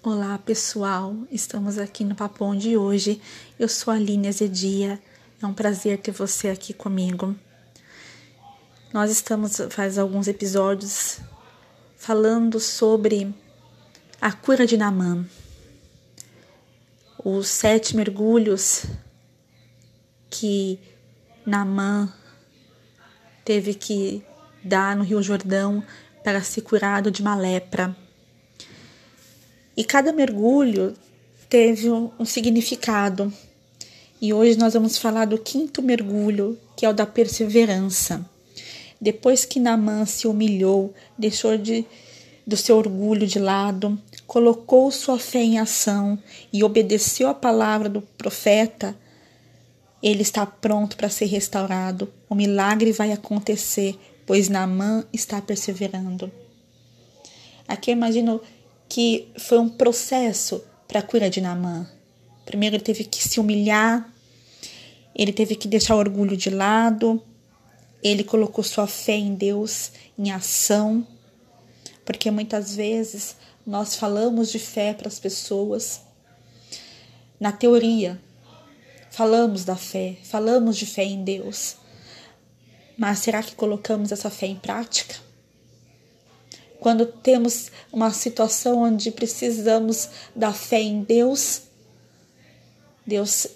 Olá pessoal, estamos aqui no Papom de hoje, eu sou a Aline Zedia, é um prazer ter você aqui comigo. Nós estamos faz alguns episódios falando sobre a cura de Naamã, os 7 mergulhos que Naamã teve que dar no Rio Jordão para ser curado de uma lepra. E cada mergulho teve um significado. E hoje nós vamos falar do 5º mergulho, que é o da perseverança. Depois que Naamã se humilhou, deixou do seu orgulho de lado, colocou sua fé em ação e obedeceu a palavra do profeta, ele está pronto para ser restaurado. O milagre vai acontecer, pois Naamã está perseverando. Aqui eu imagino que foi um processo para a cura de Naamã. Primeiro ele teve que se humilhar, ele teve que deixar o orgulho de lado, ele colocou sua fé em Deus, em ação, porque muitas vezes nós falamos de fé para as pessoas, na teoria, falamos da fé, falamos de fé em Deus, mas será que colocamos essa fé em prática? Quando temos uma situação onde precisamos da fé em Deus, Deus,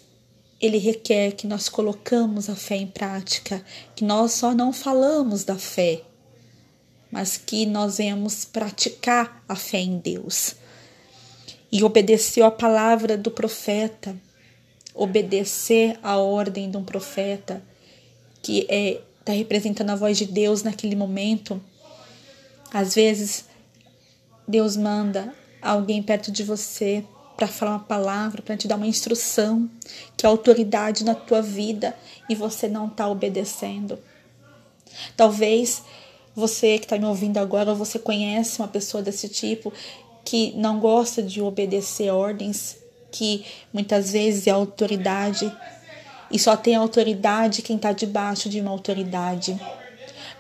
ele requer que nós colocamos a fé em prática, que nós só não falamos da fé, mas que nós venhamos praticar a fé em Deus. E obedeceu a palavra do profeta, obedecer a ordem de um profeta, que está representando a voz de Deus naquele momento. Às vezes, Deus manda alguém perto de você para falar uma palavra, para te dar uma instrução, que é autoridade na tua vida e você não está obedecendo. Talvez você que está me ouvindo agora, você conhece uma pessoa desse tipo que não gosta de obedecer ordens, que muitas vezes é autoridade e só tem autoridade quem está debaixo de uma autoridade.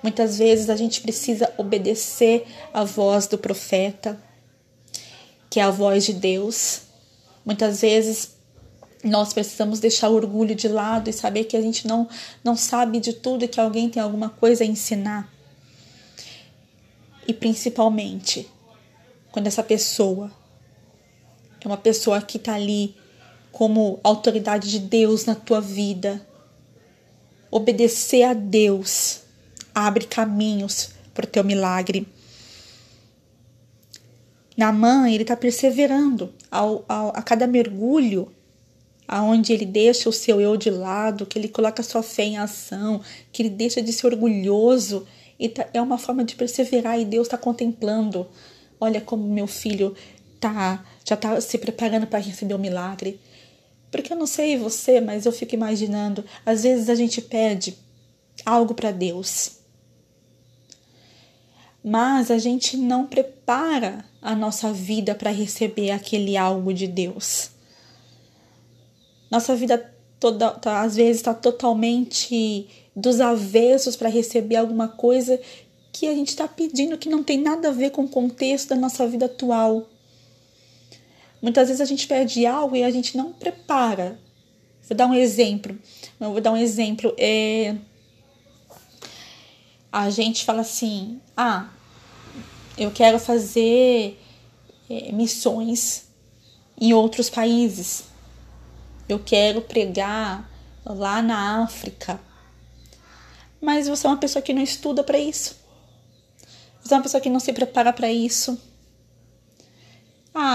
Muitas vezes a gente precisa obedecer a voz do profeta, que é a voz de Deus. Muitas vezes nós precisamos deixar o orgulho de lado e saber que a gente não sabe de tudo e que alguém tem alguma coisa a ensinar. E principalmente, quando essa pessoa é uma pessoa que está ali como autoridade de Deus na tua vida. Obedecer a Deus abre caminhos para o teu milagre. Naamã, ele está perseverando a cada mergulho, aonde ele deixa o seu eu de lado, que ele coloca a sua fé em ação, que ele deixa de ser orgulhoso. É uma forma de perseverar e Deus está contemplando. Olha como meu filho já está se preparando para receber o milagre. Porque eu não sei você, mas eu fico imaginando. Às vezes a gente pede algo para Deus, mas a gente não prepara a nossa vida para receber aquele algo de Deus. Nossa vida toda, às vezes está totalmente dos avessos para receber alguma coisa que a gente está pedindo que não tem nada a ver com o contexto da nossa vida atual. Muitas vezes a gente pede algo e a gente não prepara. Vou dar um exemplo. A gente fala assim, eu quero fazer missões em outros países. Eu quero pregar lá na África. Mas você é uma pessoa que não estuda para isso. Você é uma pessoa que não se prepara para isso.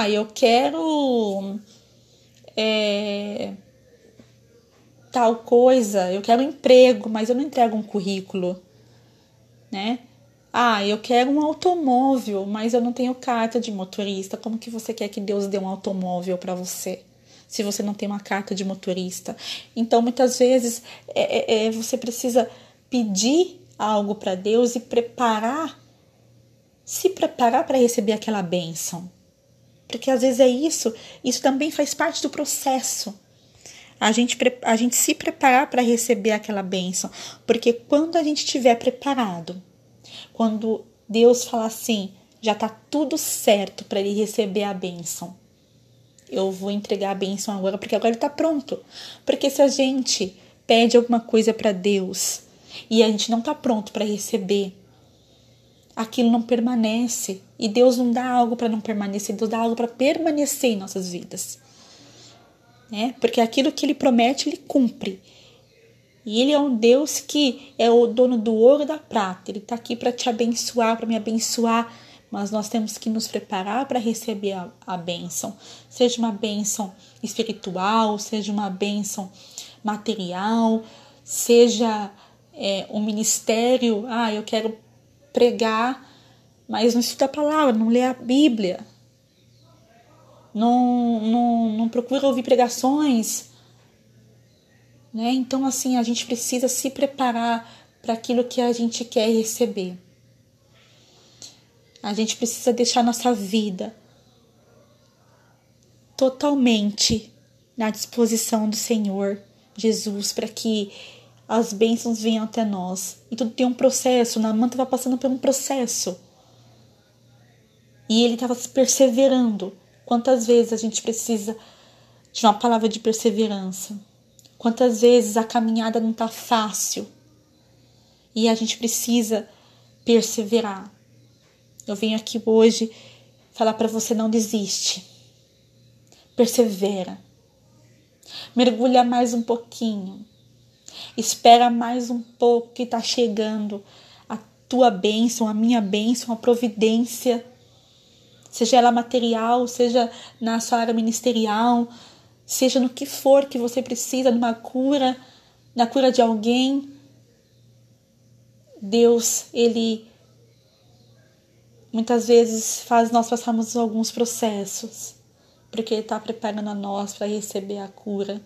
Eu quero tal coisa, eu quero um emprego, mas eu não entrego um currículo. Né? Eu quero um automóvel, mas eu não tenho carta de motorista. Como que você quer que Deus dê um automóvel para você, se você não tem uma carta de motorista? Então, muitas vezes, você precisa pedir algo para Deus e se preparar para receber aquela bênção. Porque, às vezes, isso também faz parte do processo. A gente se preparar para receber aquela bênção. Porque quando a gente estiver preparado, quando Deus falar assim, já está tudo certo para ele receber a bênção. Eu vou entregar a bênção agora, porque agora ele está pronto. Porque se a gente pede alguma coisa para Deus e a gente não está pronto para receber, aquilo não permanece. E Deus não dá algo para não permanecer, Deus dá algo para permanecer em nossas vidas. Né? Porque aquilo que ele promete, ele cumpre. E ele é um Deus que é o dono do ouro e da prata. Ele está aqui para te abençoar, para me abençoar. Mas nós temos que nos preparar para receber a bênção. Seja uma bênção espiritual, seja uma bênção material, seja um ministério. Ah, eu quero pregar, mas não estuda a palavra, não lê a Bíblia. Não procura ouvir pregações. Né? Então, assim, a gente precisa se preparar para aquilo que a gente quer receber. A gente precisa deixar nossa vida totalmente na disposição do Senhor Jesus para que as bênçãos venham até nós. E tudo tem um processo. Naamã estava passando por um processo. E ele estava perseverando. Quantas vezes a gente precisa de uma palavra de perseverança? Quantas vezes a caminhada não está fácil? E a gente precisa perseverar. Eu venho aqui hoje falar para você: não desiste. Persevera. Mergulha mais um pouquinho. Espera mais um pouco que está chegando a tua bênção, a minha bênção, a providência. Seja ela material, seja na sua área ministerial, seja no que for que você precisa, numa cura, na cura de alguém. Deus, Ele muitas vezes faz nós passarmos alguns processos, porque Ele está preparando a nós para receber a cura.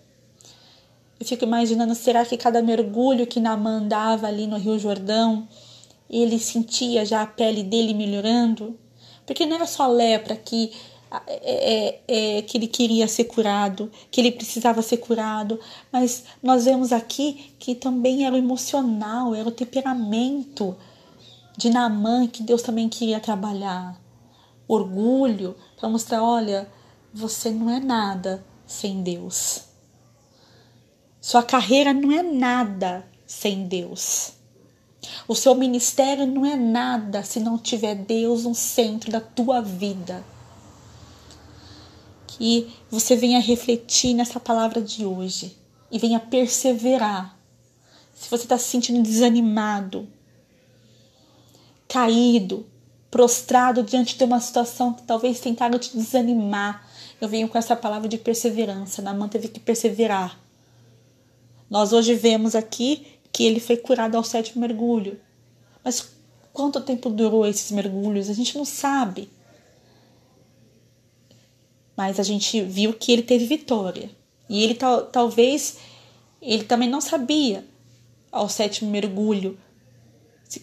Eu fico imaginando, será que cada mergulho que Naamã dava ali no Rio Jordão, ele sentia já a pele dele melhorando? Porque não era só a lepra que ele queria ser curado, que ele precisava ser curado, mas nós vemos aqui que também era o emocional, era o temperamento de Naamã, que Deus também queria trabalhar. Orgulho, para mostrar: olha, você não é nada sem Deus. Sua carreira não é nada sem Deus. O seu ministério não é nada se não tiver Deus no centro da tua vida. Que você venha refletir nessa palavra de hoje e venha perseverar. Se você está se sentindo desanimado, caído, prostrado diante de uma situação que talvez tentaram te desanimar, eu venho com essa palavra de perseverança. Naamã teve que perseverar. Nós hoje vemos aqui que ele foi curado ao 7º mergulho. Mas quanto tempo durou esses mergulhos? A gente não sabe. Mas a gente viu que ele teve vitória. E ele talvez, ele também não sabia ao 7º mergulho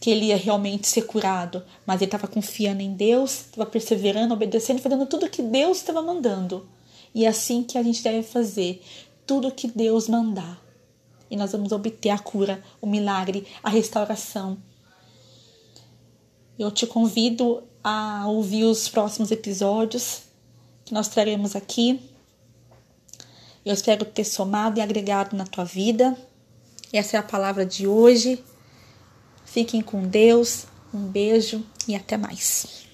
que ele ia realmente ser curado, mas ele estava confiando em Deus, estava perseverando, obedecendo, fazendo tudo o que Deus estava mandando. E é assim que a gente deve fazer, tudo o que Deus mandar. E nós vamos obter a cura, o milagre, a restauração. Eu te convido a ouvir os próximos episódios que nós traremos aqui. Eu espero ter somado e agregado na tua vida. Essa é a palavra de hoje. Fiquem com Deus, um beijo e até mais.